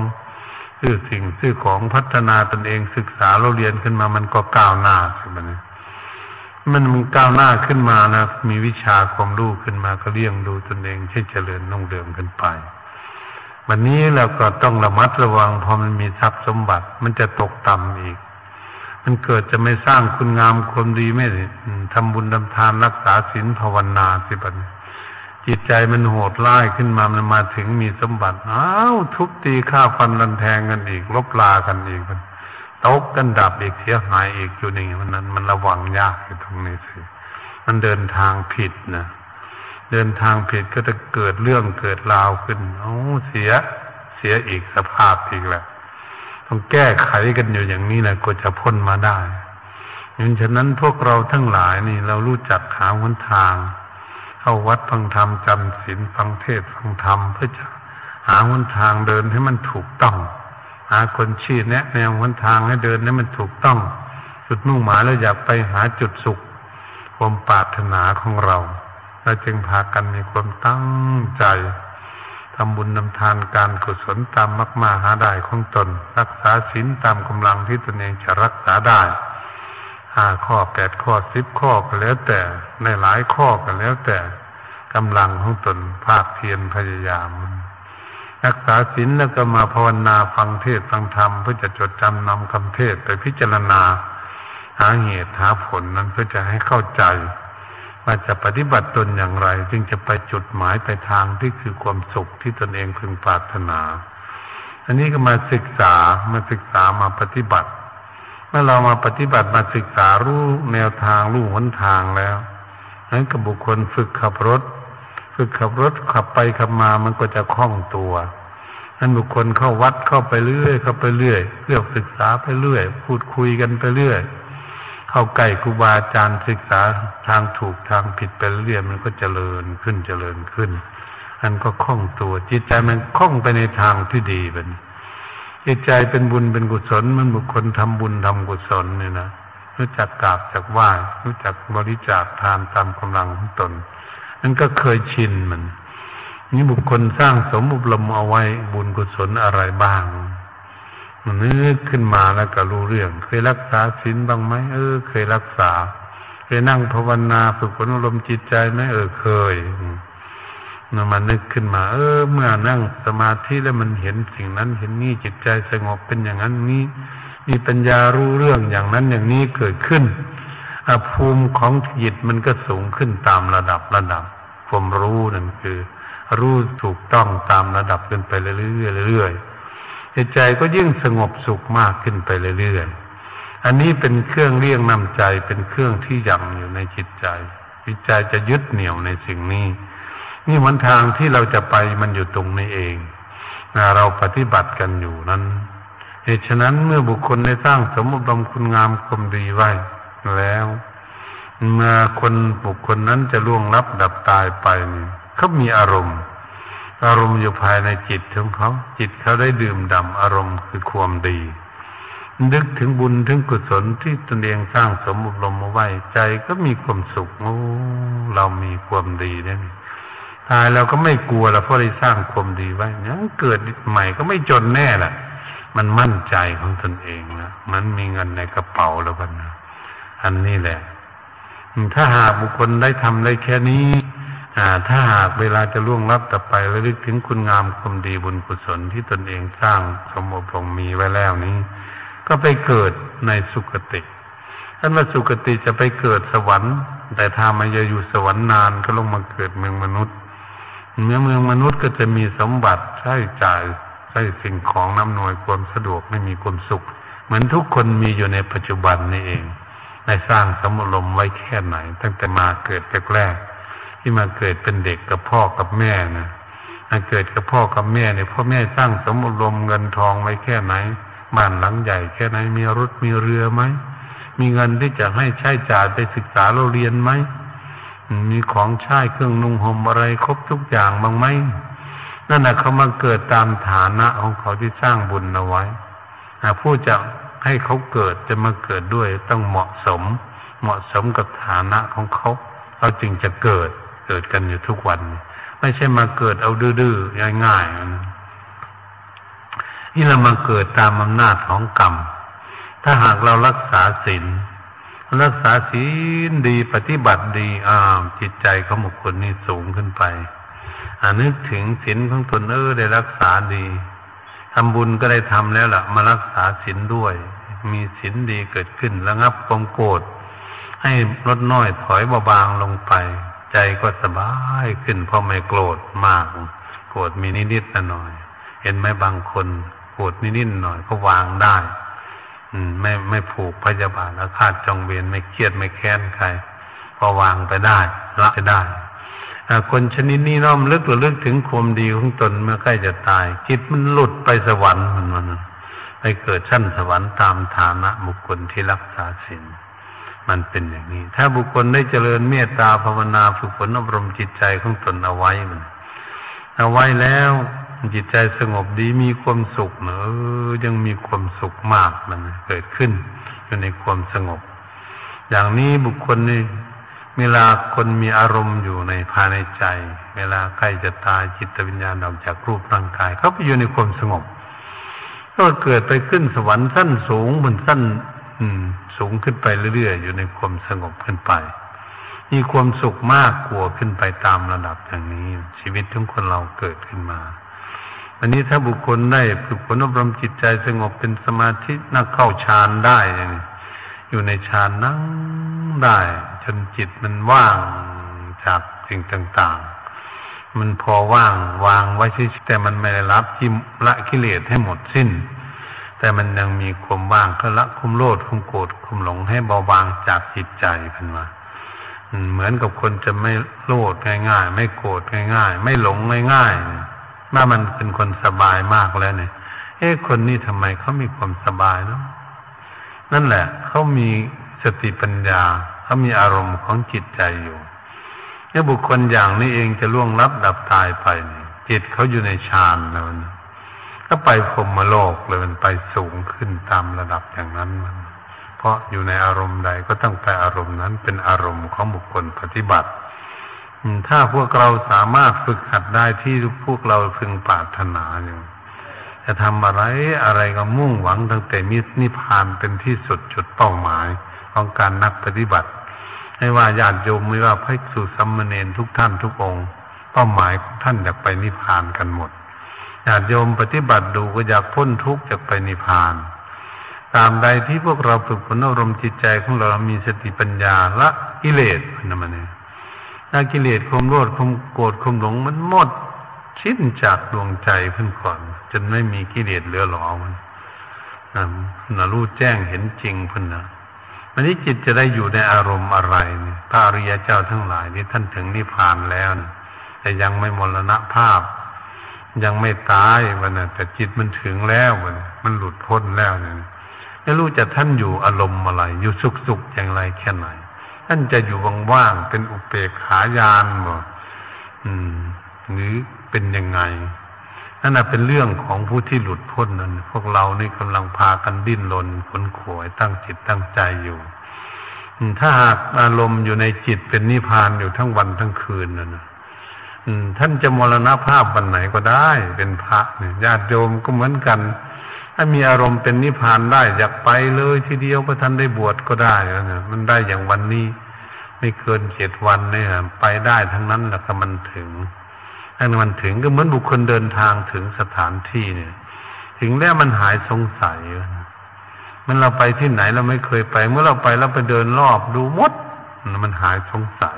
ซื้อสิ่งซื้อของพัฒนาตนเองศึกษาเราเรียนขึ้นมามันก็ก้าวหน้าใช่ไหมเนี่ยมันก้าวหน้าขึ้นมานะมีวิชาความรู้ขึ้นมาก็เลี้ยงดูตนเองให้เจริญรุ่งเรืองขึ้นไปวันนี้เราก็ต้องระมัดระวังพอมันมีทรัพย์สมบัติมันจะตกต่ำอีกมันเกิดจะไม่สร้างคุณงามความดีไม่ทำบุญทำทานรักษาศีลภาวนาสิบันจิตใจมันโหดร้ายขึ้นมามันมาถึงมีสมบัติอ้าวทุบตีฆ่าฟันรันแทงกันอีกลบลากันอีกมันตกกันดับอีกเสียหายอีกอยู่นี่มันระวังยากอยู่ตรงนี้สิมันเดินทางผิดนะเดินทางผิดก็จะเกิดเรื่องเกิดราวขึ้นโอ้เสียอีกสภาพอีกแหละต้องแก้ไขกันอยู่อย่างนี้แหละก็จะพ้นมาได้ดังนั้นพวกเราทั้งหลายนี่เรารู้จักหาหนทางเข้าวัดฟังธรรมจำศีลฟังเทศฟังธรรมเพื่อจะหาหนทางเดินให้มันถูกต้องหาคนชี้แนะแนวหนทางให้เดินให้มันถูกต้องจุดมุ่งหมายเราอยากไปหาจุดสุขความปรารถนาของเราเราจึงพากันมีความตั้งใจทำบุญนำทานการกุศลตามมรรคมาหาได้ของตนรักษาศีลตามกำลังที่ตนเองจะรักษาได้5ข้อ8ข้อ10ข้อก็แล้วแต่ในหลายข้อก็แล้วแต่กำลังของตนภาคเพียรพยายามรักษาศีลแล้วก็มาภาวนาฟังเทศน์ฟังธรรมเพื่อจะจดจำนำคำเทศน์ไปพิจารณาหาเหตุหาผลนั้นเพื่อจะให้เข้าใจว่าจะปฏิบัติตนอย่างไรจึงจะไปจุดหมายไปทางที่คือความสุขที่ตนเองพึงปรารถนาอันนี้ก็มาศึกษามาปฏิบัติเมื่อเรามาปฏิบัติมาศึกษารู้แนวทางรู้หนทางแล้วนั้นกับบุคคลฝึกขับรถขับไปขับมามันก็จะคล่องตัวนั้นบุคคลเข้าวัดเข้าไปเรื่อยเพื่อศึกษาไปเรื่อยพูดคุยกันไปเรื่อยเข้าใกล้ครูบาอาจารย์ศึกษาทางถูกทางผิดไปเรื่อยมันก็เจริญขึ้นอันก็คล่องตัวจิตใจมันคล่องไปในทางที่ดีเป็นจิตใจเป็นบุญเป็นกุศลมันบุคคลทำบุญทำกุศลเนี่ยนะรู้จักกราบจักไหว้รู้จักบริจาคทานตามกำลังของตนนั่นก็เคยชินมันนี่บุคคลสร้างสมบุญลมเอาไว้บุญกุศลอะไรบ้างมันนึกขึ้นมาแล้วก็รู้เรื่องเคยรักษาศีลบ้างไหมเคยรักษาเคยนั่งภาวนาฝึกฝนอารมณ์จิตใจไหมเคยมันนึกขึ้นมาเมื่อนั่งสมาธิแล้วมันเห็นสิ่งนั้นเห็นนี่จิตใจสงบเป็นอย่างนั้นนี้มีปัญญารู้เรื่องอย่างนั้นอย่างนี้เกิดขึ้นภูมิของจิตมันก็สูงขึ้นตามระดับความรู้นั่นคือรู้ถูกต้องตามระดับขึ้นไปเรื่อยๆใจก็ยิ่งสงบสุขมากขึ้นไปเรื่อยๆอันนี้เป็นเครื่องเลี้ยงนำใจเป็นเครื่องที่ยั่งอยู่ในจิตใจจะยึดเหนี่ยวในสิ่งนี้นี่หนทางที่เราจะไปมันอยู่ตรงนี้เองเราปฏิบัติกันอยู่นั้นเหตุฉะนั้นเมื่อบุคคลได้สร้างสมบูรณ์คุณงามความดีไว้แล้วเมื่อบุคคลนั้นจะล่วงลับดับตายไปนี่เขามีอารมณ์อยู่ภายในจิตของเขาจิตเขาได้ดื่มด่ำอารมณ์คือความดีนึกถึงบุญถึงกุศลที่ตนเองสร้างสมบุญลมเอาไว้ใจก็มีความสุขโอ้เรามีความดีเนี่ยตายเราก็ไม่กลัวละเพราะได้สร้างความดีไว้เนี่ยเกิดใหม่ก็ไม่จนแน่ล่ะมันมั่นใจของตนเองนะมันมีเงินในกระเป๋าแล้วกันนะอันนี้แหละถ้าหากบุคคลได้ทำได้แค่นี้ถ้าหากเวลาจะล่วงลับต่อไประลึกถึงคุณงามความดีบุญกุศลที่ตนเองสร้างสมอบรมมีไว้แล้วนี้ก็ไปเกิดในสุคติท่านว่าสุคติจะไปเกิดสวรรค์แต่ถ้ามันจะอยู่สวรรค์นานก็ลงมาเกิดเมืองมนุษย์เมืองมนุษย์ก็จะมีสมบัติใช้จ่ายใช้สิ่งของอำนวยความสะดวกไม่มีความสุขเหมือนทุกคนมีอยู่ในปัจจุบันนี่เองได้สร้างสมอบรมไว้แค่ไหนตั้งแต่มาเกิดแรกที่มาเกิดเป็นเด็กกับพ่อกับแม่นะมาเกิดกับพ่อกับแม่เนี่ยพ่อแม่สร้างสมบูรณ์เงินทองไว้แค่ไหนบ้านหลังใหญ่แค่ไหนมีรถมีเรือไหมมีเงินที่จะให้ใช้จ่ายไปศึกษาเราเรียนไหมมีของใช้เครื่องนุ่งห่มอะไรครบทุกอย่างบ้างไหมนั่นแหละเขามาเกิดตามฐานะของเขาที่สร้างบุญเอาไว้ผู้จะ ให้เขาเกิดจะมาเกิดด้วยต้องเหมาะสมกับฐานะของเขาจึงจะเกิดกันอยู่ทุกวันไม่ใช่มาเกิดเอาดื้อๆง่ายๆนี่เรามาเกิดตามอำนาจของกรรมถ้าหากเรารักษาศีลดีปฏิบัติดีจิตใจของบุคคลนี่สูงขึ้นไปนึกถึงศีลของตนได้รักษาดีทำบุญก็ได้ทำแล้วล่ะมารักษาศีลด้วยมีศีลดีเกิดขึ้นระงับความโกรธให้ลดน้อยถอยเบาบางลงไปใจก็สบายขึ้นเพราะไม่โกรธมากโกรธมีนิดๆหน่อยเห็นไหมบางคนโกรธนิดๆหน่อยก็วางได้ไม่ผูกพยาบาทอาฆาตจองเวรไม่เครียดไม่แค้นใครพอวางไปได้ละไปได้คนชนิดนี้น้อมระลึกถึงความดีของตนเมื่อใกล้จะตายจิตมันหลุดไปสวรรค์มันไปเกิดชั้นสวรรค์ตามฐานะบุคคลที่รักษาศีลมันเป็นอย่างนี้ถ้าบุคคลได้เจริญเมตตาภาวนาฝึกฝนอบรมจิตใจของตนเอาไว้แล้วจิตใจสงบดีมีความสุขยังมีความสุขมากมันเกิดขึ้นอยู่ในความสงบอย่างนี้บุคคลนี่เวลาคนมีอารมณ์อยู่ในภายในใจเวลาใกล้จะตายจิตวิญญาณออกจากรูปร่างกายเขาไปอยู่ในความสงบก็เกิดไปขึ้นสวรรค์สั้นสูงเหมือนสั้นสูงขึ้นไปเรื่อยๆอยู่ในความสงบขึ้นไปมีความสุขมากกว่าขึ้นไปตามระดับอย่างนี้ชีวิตของคนเราเกิดขึ้นมาอันนี้ถ้าบุคคลได้ฝึกฝนอบรมจิตใจสงบเป็นสมาธินั่งเข้าฌานได้อยู่ในฌานนั่งได้จนจิตมันว่างจากสิ่งต่างๆมันพอว่างวางไว้เฉยๆแต่มันไม่ได้รับที่ละกิเลสให้หมดสิ้นแต่มันยังมีความว่างก็ละความโลภความโกรธความหลงให้เบาบางจากจิตใจขึ้นมาเหมือนกับคนจะไม่โลภง่ายๆไม่โกรธง่ายๆไม่หลงง่ายๆว่ามันเป็นคนสบายมากแล้วเนี่ยคนนี้ทำไมเขามีความสบายเนาะนั่นแหละเขามีสติปัญญาเขามีอารมณ์ของจิตใจอยู่แล้วบุคคลอย่างนี้เองจะล่วงลับดับตายไปจิตเขาอยู่ในฌานแล้วนะก็ไปพรหมโลกเลยมันไปสูงขึ้นตามระดับอย่างนั้นเพราะอยู่ในอารมณ์ใดก็ต้องไปอารมณ์นั้นเป็นอารมณ์ของบุคคลปฏิบัติถ้าพวกเราสามารถฝึกหัดได้ที่พวกเราพึงปรารถนาอยู่จะทำอะไรก็มุ่งหวังตั้งแต่นิพพานเป็นที่สุดจุดเป้าหมายของการนักปฏิบัติไม่ว่าญาติโยมไม่ว่าพระภิกษุสามเณรทุกท่านทุกองค์เป้าหมายของท่านอยากไปนิพพานกันหมดญาติโยมปฏิบัติดูก็อยากพ้นทุกข์อยากไปนิพพานตามใดที่พวกเราฝึกฝนอบรมจิตใจของเรามีสติปัญญาละกิเลสนั่นมันเนี่ยละกิเลสความโลภความโกรธความหลงมันหมดชิ้นจากดวงใจขึ้นก่อนจนไม่มีกิเลสเหลือหลอมันนะรู้แจ้งเห็นจริงเพิ่นนะวันนี้จิตจะได้อยู่ในอารมณ์อะไรเนี่ยพระอริยเจ้าทั้งหลายนี่ท่านถึงนิพพานแล้วนะแต่ยังไม่มรณภาพยังไม่ตายวันน่ะแต่จิตมันถึงแล้วมันหลุดพ้นแล้วเนี่ยไม่รู้จะท่านอยู่อารมณ์อะไรอยู่สุขๆอย่างไรแค่ไหนท่านจะอยู่ว่างๆเป็นอุเบกขาญาณบ่หรือเป็นยังไงนั่นน่ะเป็นเรื่องของผู้ที่หลุดพ้นนั่นพวกเรานี่กำลังพากันดิ้นรนขวนขวายตั้งจิตตั้งใจอยู่ถ้าหากอารมณ์อยู่ในจิตเป็นนิพพานอยู่ทั้งวันทั้งคืนนั่นนะท่านจะมรณภาพวันไหนก็ได้เป็นพระเนี่ยญาติโยมก็เหมือนกันถ้ามีอารมณ์เป็นนิพพานได้อยากไปเลยทีเดียวก็ท่านได้บวชก็ได้นะมันได้อย่างวันนี้ไม่เกิน7วันเนี่ยไปได้ทั้งนั้นแล้วก็มันถึงถ้ามันถึงก็เหมือนบุคคลเดินทางถึงสถานที่เนี่ยถึงแล้วมันหายสงสัยมันเราไปที่ไหนเราไม่เคยไปเมื่อเราไปแล้วไปเดินรอบดูหมดมันหายสงสัย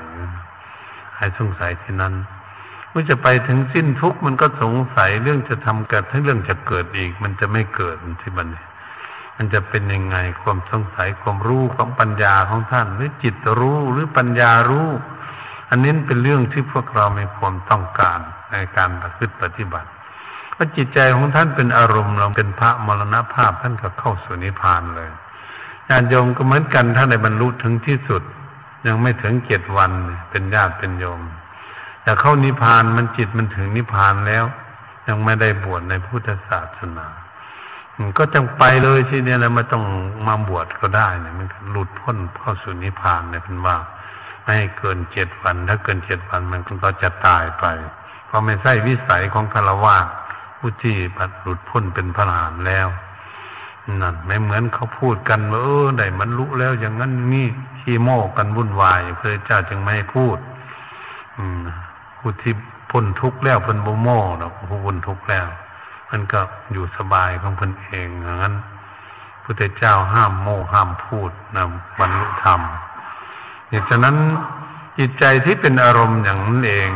ที่นั้นเมื่อจะไปถึงสิ้นทุกข์มันก็สงสัยเรื่องจะทำเกิดทั้งเรื่องจะเกิดอีกมันจะไม่เกิดที่มันจะเป็นยังไงความสงสัยความรู้ความปัญญาของท่านหรือจิตรู้หรือปัญญารู้อันนี้เป็นเรื่องที่พวกเรามีความต้องการในการประพฤติปฏิบัติเพราะจิตใจของท่านเป็นอารมณ์เราเป็นพระมรณภาพท่านก็เข้าสู่นิพพานเลยญาติโยมก็เหมือนกันท่านได้บรรลุถึงที่สุดยังไม่ถึง7วันเป็นญาติเป็นโยมแต่เข้านิพพานมันจิตมันถึงนิพพานแล้วยังไม่ได้บวชในพุทธศาสนา ก็จังไปเลยทีเนี้ยแล้วไม่ต้องมาบวชก็ได้เนี่ยมันหลุดพ้นเข้าสู่นิพพานเนี่ยเป็นว่าไม่ให้เกิน7 วันถ้าเกิน7 วันมันก็จะตายไปเพราะไม่ใช่วิสัยของฆราวาสผู้ที่บัดหลุดพ้นเป็นพระอรหันต์แล้วนั่นไม่เหมือนเขาพูดกันว่าได้บรรลุแล้วอย่างนั้นนี่ขี้โม้กันวุ่นวายพระเจ้าจึงไม่ให้พูดผู้ที่พ้นทุกข์แล้วเพิ่นบ่โม้หรอกผู้พ้นทุกข์แล้วมันก็อยู่สบายของเพิ่นเองงั้นพุทธเจ้าห้ามโม้ห้ามพูดนะบรรลุธรรมเนี่ยฉะนั้นจิตใจที่เป็นอารมณ์อย่างนั้นเอง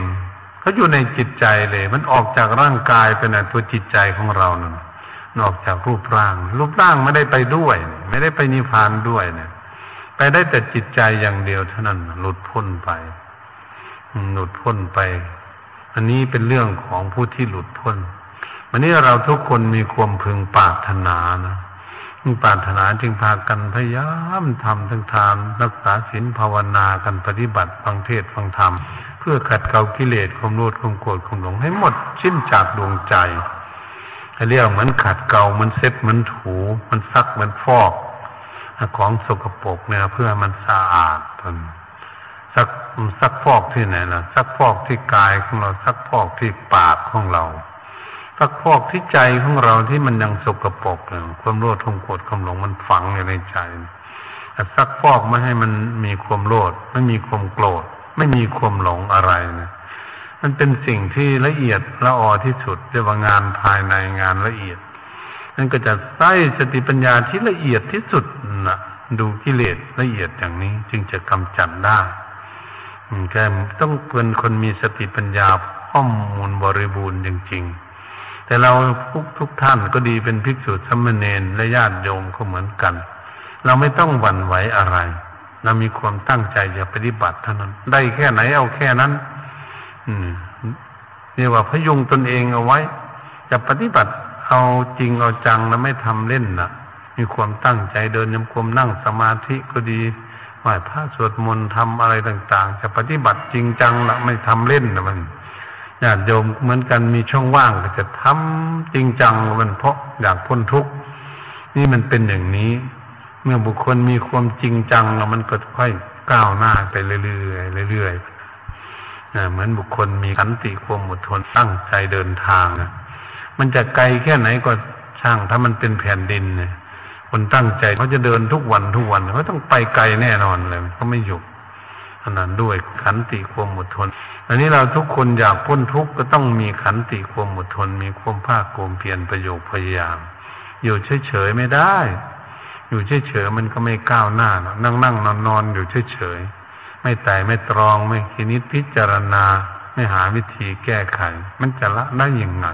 เขาอยู่ในจิตใจเลยมันออกจากร่างกายเป็นตัวจิตใจของเรานั่นนอกจากรูปร่างไม่ได้ไปด้วยไม่ได้ไปนิพพานด้วยเนี่ยไปได้แต่จิตใจอย่างเดียวเท่านั้นหลุดพ้นไปอันนี้เป็นเรื่องของผู้ที่หลุดพ้นวันนี้เราทุกคนมีความพึงปรารถนานะปรารถนาจึงพากันพยายามทำทั้งทานรักษาศีลภาวนากันปฏิบัติฟังเทศน์ฟังธรรมเพื่อขัดเกลากิเลสความโลภความโกรธความหลงให้หมดสิ้นจากดวงใจเรียกเหมือนขัดเกลามันเซ็ตมันถูมันซักมันฟอกของสกปรกเนี่ยเพื่อมันสะอาดตนซักฟอกที่ไหนล่ะซักฟอกที่กายของเราซักฟอกที่ปากของเราซักฟอกที่ใจของเราที่มันยังสกปรกอยู่ความโลภความโกรธความหลงมันฝังอยู่ในใจซักฟอกไม่ให้มันมีความโลภไม่มีความโกรธไม่มีความหลงอะไรนะมันเป็นสิ่งที่ละเอียดละออที่สุดเรียกว่างานภายในงานละเอียดนั่นก็จะใส่สติปัญญาที่ละเอียดที่สุดนะดูกิเลสละเอียดอย่างนี้จึงจะกำจัดได้แกต้องเป็นคนมีสติปัญญาข้อมูลบริบูรณ์จริงๆแต่เราทุกท่านก็ดีเป็นภิกษุสามเณรและญาติโยมก็เหมือนกันเราไม่ต้องหวั่นไหวอะไรเรามีความตั้งใจจะปฏิบัติเท่านั้นได้แค่ไหนเอาแค่นั้นนี่ว่าพยุงตนเองเอาไว้จะปฏิบัติเอาจริงเอาจังนะไม่ทำเล่นนะมีความตั้งใจเดินยมความนั่งสมาธิก็ดีไหว้พระสวดมนต์ทำอะไรต่างๆจะปฏิบัติจริงจังละไม่ทำเล่นนะมันญาติโยมเหมือนกันมีช่องว่างก็จะทำจริงจังมันเพราะอยากพ้นทุกข์นี่มันเป็นอย่างนี้เมื่อบุคคลมีความจริงจังแล้วมันก็ค่อยก้าวหน้าไปเรื่อยเหมือนบุคคลมีขันติความอดทนตั้งใจเดินทางนะมันจะไกลแค่ไหนก็ช่างถ้ามันเป็นแผ่นดินเนี่ยคนตั้งใจเขาจะเดินทุกวันเขาต้องไปไกลแน่นอนเลยเขาไม่หยุดขนาดด้วยขันติความอดทนอันนี้เราทุกคนอยากพ้นทุกข์ก็ต้องมีขันติความอดทนมีความภาคความเพียรพยายามอยู่เฉยๆไม่ได้อยู่เฉยๆมันก็ไม่ก้าวหน้านั่งๆนอนๆอยู่เฉยๆไม่ไต่ไม่ตรองไม่คิดนิดพิจารณาไม่หาวิธีแก้ไขมันจะละได้ยังไง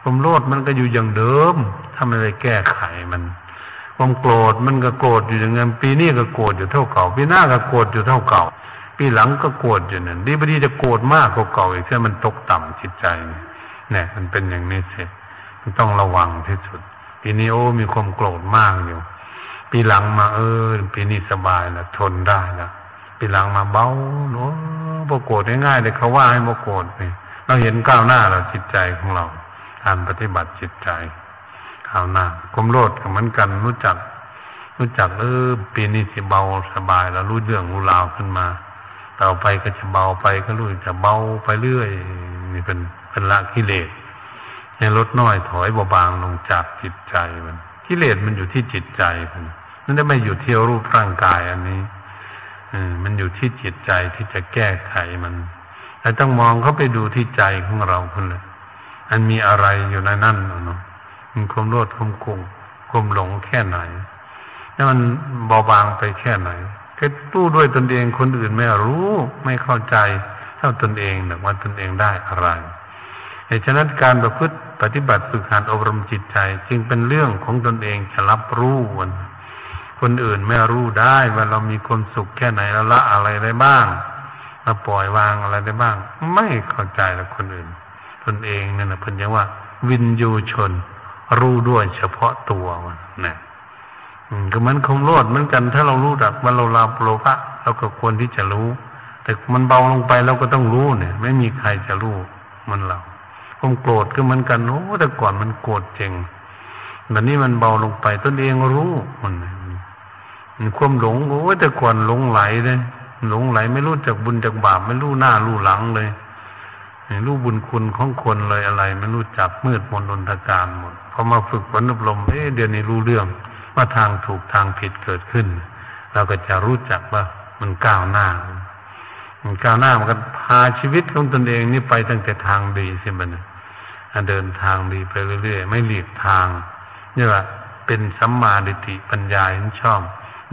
ความโลภมันก็อยู่อย่างเดิมถ้าไม่ได้แก้ไขมันความโกรธมันก็โกรธอยู่อย่างเดิมปีนี้ก็โกรธอยู่เท่าเก่าปีหน้าก็โกรธอยู่เท่าเก่าปีหลังก็โกรธอยู่นั่นดีบดีจะโกรธมากกว่าเก่าอีกถ้ามันตกต่ำจิตใจเนี่ยมันเป็นอย่างนี้สิมันต้องระวังที่สุดปีนี้มีความโกรธมากอยู่ปีหลังมาปีนี้สบายละทนได้ละปีหลังมาเบาเนาะบ่โกรธง่ายๆเลยเขาว่าให้บ่โกรธนี่เราเห็นก้าวหน้าเราจิตใจของเราการปฏิบัติจิตใจก้าวหน้าความโลภก็เหมือนกันรู้จักปีนี้สิเบาสบายแล้วรู้เรื่องรู้ราวขึ้นมาต่อไปก็จะเบาไปก็รู้จะเบาไปเรื่อยนี่เป็นละกิเลสให้ลดน้อยถอยเบาบางลงจากจิตใจมันกิเลสมันอยู่ที่จิตใจมันนั่นได้ไม่อยู่ที่รูปร่างกายอันนี้มันอยู่ที่จิตใจที่จะแก้ไขมันเราต้องมองเข้าไปดูที่ใจของเราคนเลยอันมีอะไรอยู่ในนั้นเนาะมันความโลภความโกรธความหลงแค่ไหนแล้วมันเบาบางไปแค่ไหนแค่ตู้ด้วยตนเองคนอื่นไม่รู้ไม่เข้าใจเท่าตนเองหรอกว่าตนเองได้อะไรฉะนั้นการประพฤติปฏิบัติฝึกหัดอบรมจิตใจจึงเป็นเรื่องของตนเองจะรับรู้มันคนอื่นไม่รู้ได้ว่าเรามีความสุขแค่ไหนเราละอะไรได้บ้างเราปล่อยวางอะไรได้บ้างไม่เข้าใจหรอกคนอื่นตนเองนั่นน่ะเพิ่นเรียกว่าวินยูชนรู้ด้วยเฉพาะตัวนะก็เหมือนคงโลดเหมือนกันถ้าเรารู้ดักว่าเราลาโลภะเราก็ควรที่จะรู้แต่มันเบาลงไปเราก็ต้องรู้เนี่ยไม่มีใครจะรู้มันเราความโกรธก็เหมือนกันแต่ก่อนมันโกรธจริง แบบนี้มันเบาลงไปตนเองรู้มันความหลงโอ้ยแต่ก่อนหลงไหลเลยหลงไหลไม่รู้จากบุญจากบาปไม่รู้หน้ารู้หลังเลยไม่รู้บุญคุณของคนเลยอะไรไม่รู้จักมืดมนอนตการหมดพอมาฝึกฝนอบรมเดี๋ยวนี้รู้เรื่องว่าทางถูกทางผิดเกิดขึ้นเราก็จะรู้จักว่ามันก้าวหน้ามันก้าวหน้ามันก็พาชีวิตของตนเองนี่ไปตั้งแต่ทางดีสิมันเดินทางดีไปเรื่อยๆไม่หลีกทางนี่แหละเป็นสัมมาทิฏฐิปัญญาเห็นชอบ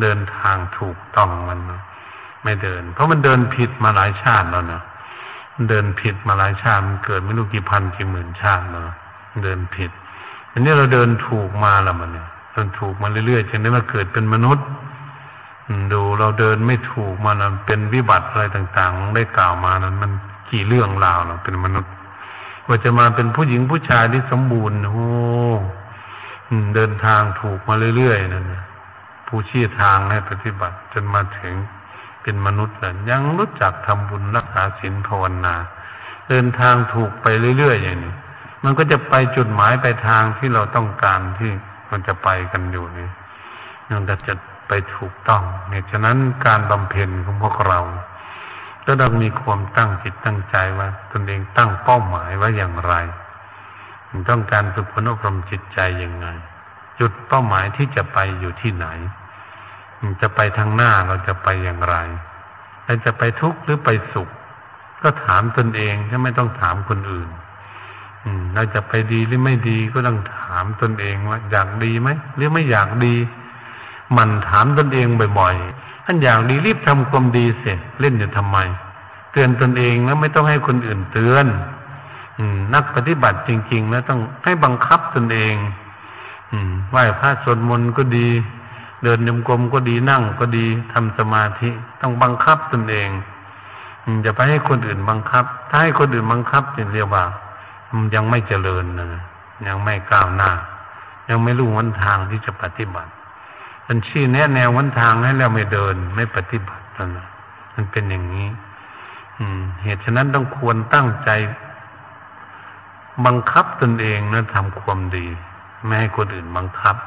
เดินทางถูกต้องมันไม่เดินเพราะมันเดินผิดมาหลายชาติแล้วนะมันเดินผิดมาหลายชาติมันเกิดไม่รู้กี่พันกี่หมื่นชาติแล้วเดินผิดอันนี้เราเดินถูกมาแล้วมันเดินถูกมาเรื่อยๆจนได้มาเกิดเป็นมนุษย์ดูเราเดินไม่ถูกมานะเป็นวิบัติอะไรต่างๆได้กล่าวมานั้นมันกี่เรื่องราวเราเป็นมนุษย์กว่าจะมาเป็นผู้หญิงผู้ชายที่สมบูรณ์โอ้เดินทางถูกมาเรื่อยๆนั่นนะผู้ชี้ทางให้ปฏิบัติจนมาถึงเป็นมนุษย์แล้วยังรู้จักทำบุญรักษาศีลภาวนาเดินทางถูกไปเรื่อยๆอย่างนี้มันก็จะไปจุดหมายไปทางที่เราต้องการที่มันจะไปกันอยู่นี่มันจะไปถูกต้องเนี่ยฉะนั้นการบำเพ็ญของพวกเราก็ต้องมีความตั้งจิตตั้งใจว่าตนเองตั้งเป้าหมายว่าอย่างไรต้องการฝึกฝนอบรมจิตใจยังไงจุดเป้าหมายที่จะไปอยู่ที่ไหนจะไปทางหน้าเราจะไปอย่างไรเราจะไปทุกข์หรือไปสุขก็ถามตนเองถ้าไม่ต้องถามคนอื่นเราจะไปดีหรือไม่ดีก็ต้องถามตนเองว่าอยากดีไหมหรือไม่อยากดีมันถามตนเองบ่อยๆท่านอยากดีรีบทำความดีเสร็จเล่นอยู่ทำไมเตือนตนเองแล้วไม่ต้องให้คนอื่นเตือนนักปฏิบัติจริงๆแล้วต้องให้บังคับตนเองไหว้พระสวดมนต์ก็ดีเดินจงกรมก็ดีนั่งก็ดีทำสมาธิต้องบังคับตนเองอย่าไปให้คนอื่นบังคับถ้าให้คนอื่นบังคับเนี่ยเรียกว่ายังไม่เจริญนะยังไม่ก้าวหน้ายังไม่รู้หนทางที่จะปฏิบัติมันชี้แนะแนวหนทางให้แล้วไม่เดินไม่ปฏิบัตินะมันเป็นอย่างนี้เหตุฉะนั้นต้องควรตั้งใจบังคับตนเองนะทำความดีไม่ให้คนอื่นบังคับ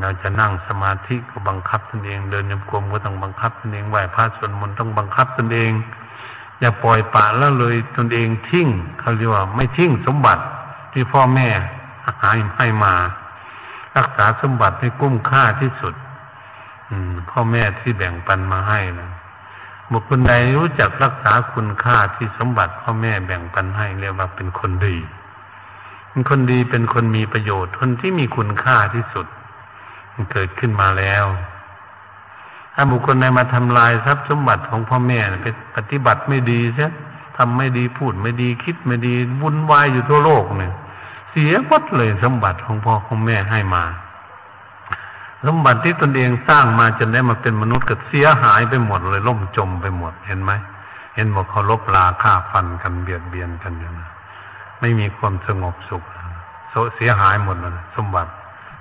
เราจะนั่งสมาธิก็บังคับตนเองเดินโยมกลมก็ต้องบังคับตนเองไหว้พระสวดมนต์ต้องบังคับตนเองอย่าปล่อยปละละเลยตนเองทิ้งเขาเรียกว่าไม่ทิ้งสมบัติที่พ่อแม่ให้มารักษาสมบัติให้คุ้มค่าที่สุดพ่อแม่ที่แบ่งปันมาให้นะบุคคลใดรู้จักรักษาคุณค่าที่สมบัติพ่อแม่แบ่งปันให้เรียกว่าเป็นคนดีเป็นคนดีเป็นคนมีประโยชน์คนที่มีคุณค่าที่สุดมันเกิดขึ้นมาแล้วถ้าบุคคลใดมาทำลายทรัพย์สมบัติของพ่อแม่ไปปฏิบัติไม่ดีใช่ไหมทำไม่ดีพูดไม่ดีคิดไม่ดีวุ่นวายอยู่ทั่วโลกเนี่ยเสียหมดเลยสมบัติของพ่อของแม่ให้มาสมบัติที่ตนเองสร้างมาจนได้มาเป็นมนุษย์ก็เสียหายไปหมดเลยล่มจมไปหมดเห็นไหมเห็นบอกเขาลบลาฆ่าฟันกันเบียดเบียนกันอย่างนั้นไม่มีความสงบสุขเสียหายหมดเลยสมบัติ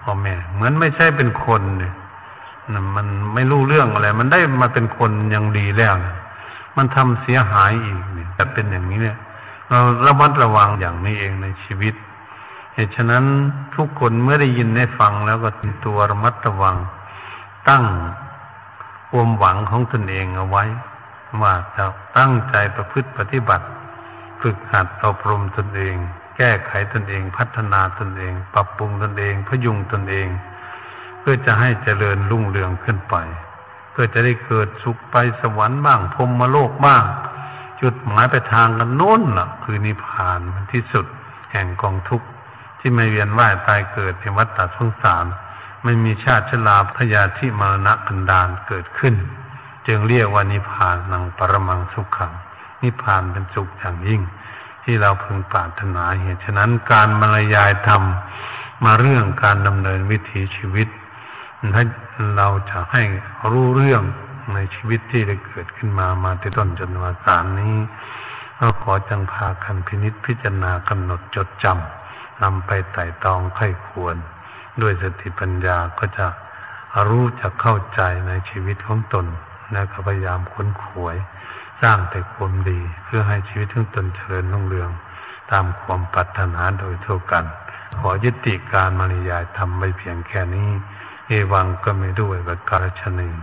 พ่อแม่เหมือนไม่ใช่เป็นคนเนี่ยมันไม่รู้เรื่องอะไรมันได้มาเป็นคนยังดีแล้วมันทำเสียหายอีกเนี่ยแต่เป็นอย่างนี้เนี่ยเราระมัดระวังอย่างนี้เองในชีวิตเหตุฉะนั้นทุกคนเมื่อได้ยินได้ฟังแล้วก็เป็นตัวระมัดระวังตั้งความหวังของตนเองเอาไว้ว่าจะตั้งใจประพฤติปฏิบัติฝึกหัดอบรมตนเองแก้ไขตนเองพัฒนาตนเองปรับปรุงตนเองพยุงตนเองเพื่อจะให้เจริญรุ่งเรืองขึ้นไปเพื่อจะได้เกิดสุขไปสวรรค์บ้างพรหมโลกบ้างจุดหมายไปทางกันโน้นล่ะคือนิพพานที่สุดแห่งกองทุกข์ที่ไม่เวียนว่ายตายเกิดในวัฏฏะสงสารไม่มีชาติชราพยาธิมรณะกันดารเกิดขึ้นจึงเรียกว่านิพพานังปรมังสุขขังนิพพานเป็นสุขอย่างยิ่งที่เราพึงปรารถนาเหตุฉะนั้นการบรรยายธรรมมาเรื่องการดำเนินวิถีชีวิตถ้าเราจะให้รู้เรื่องในชีวิตที่ได้เกิดขึ้นมาแต่ต้นจนมาสารนี้ก็ขอจังพากันพินิจพิจารณากำหนดจดจำนำไปไต่ตองไข้ควรด้วยสติปัญญาก็จะรู้จะเข้าใจในชีวิตของตนและพยายามค้นขวยสร้างแต่ความดีเพื่อให้ชีวิตของตนเจริญรุ่งเรืองตามความปรารถนาโดยทั่วกัน ขอยุติการบรรยายธรรมไปเพียงแค่นี้เอวังก็ไม่ด้วยประการฉะนี้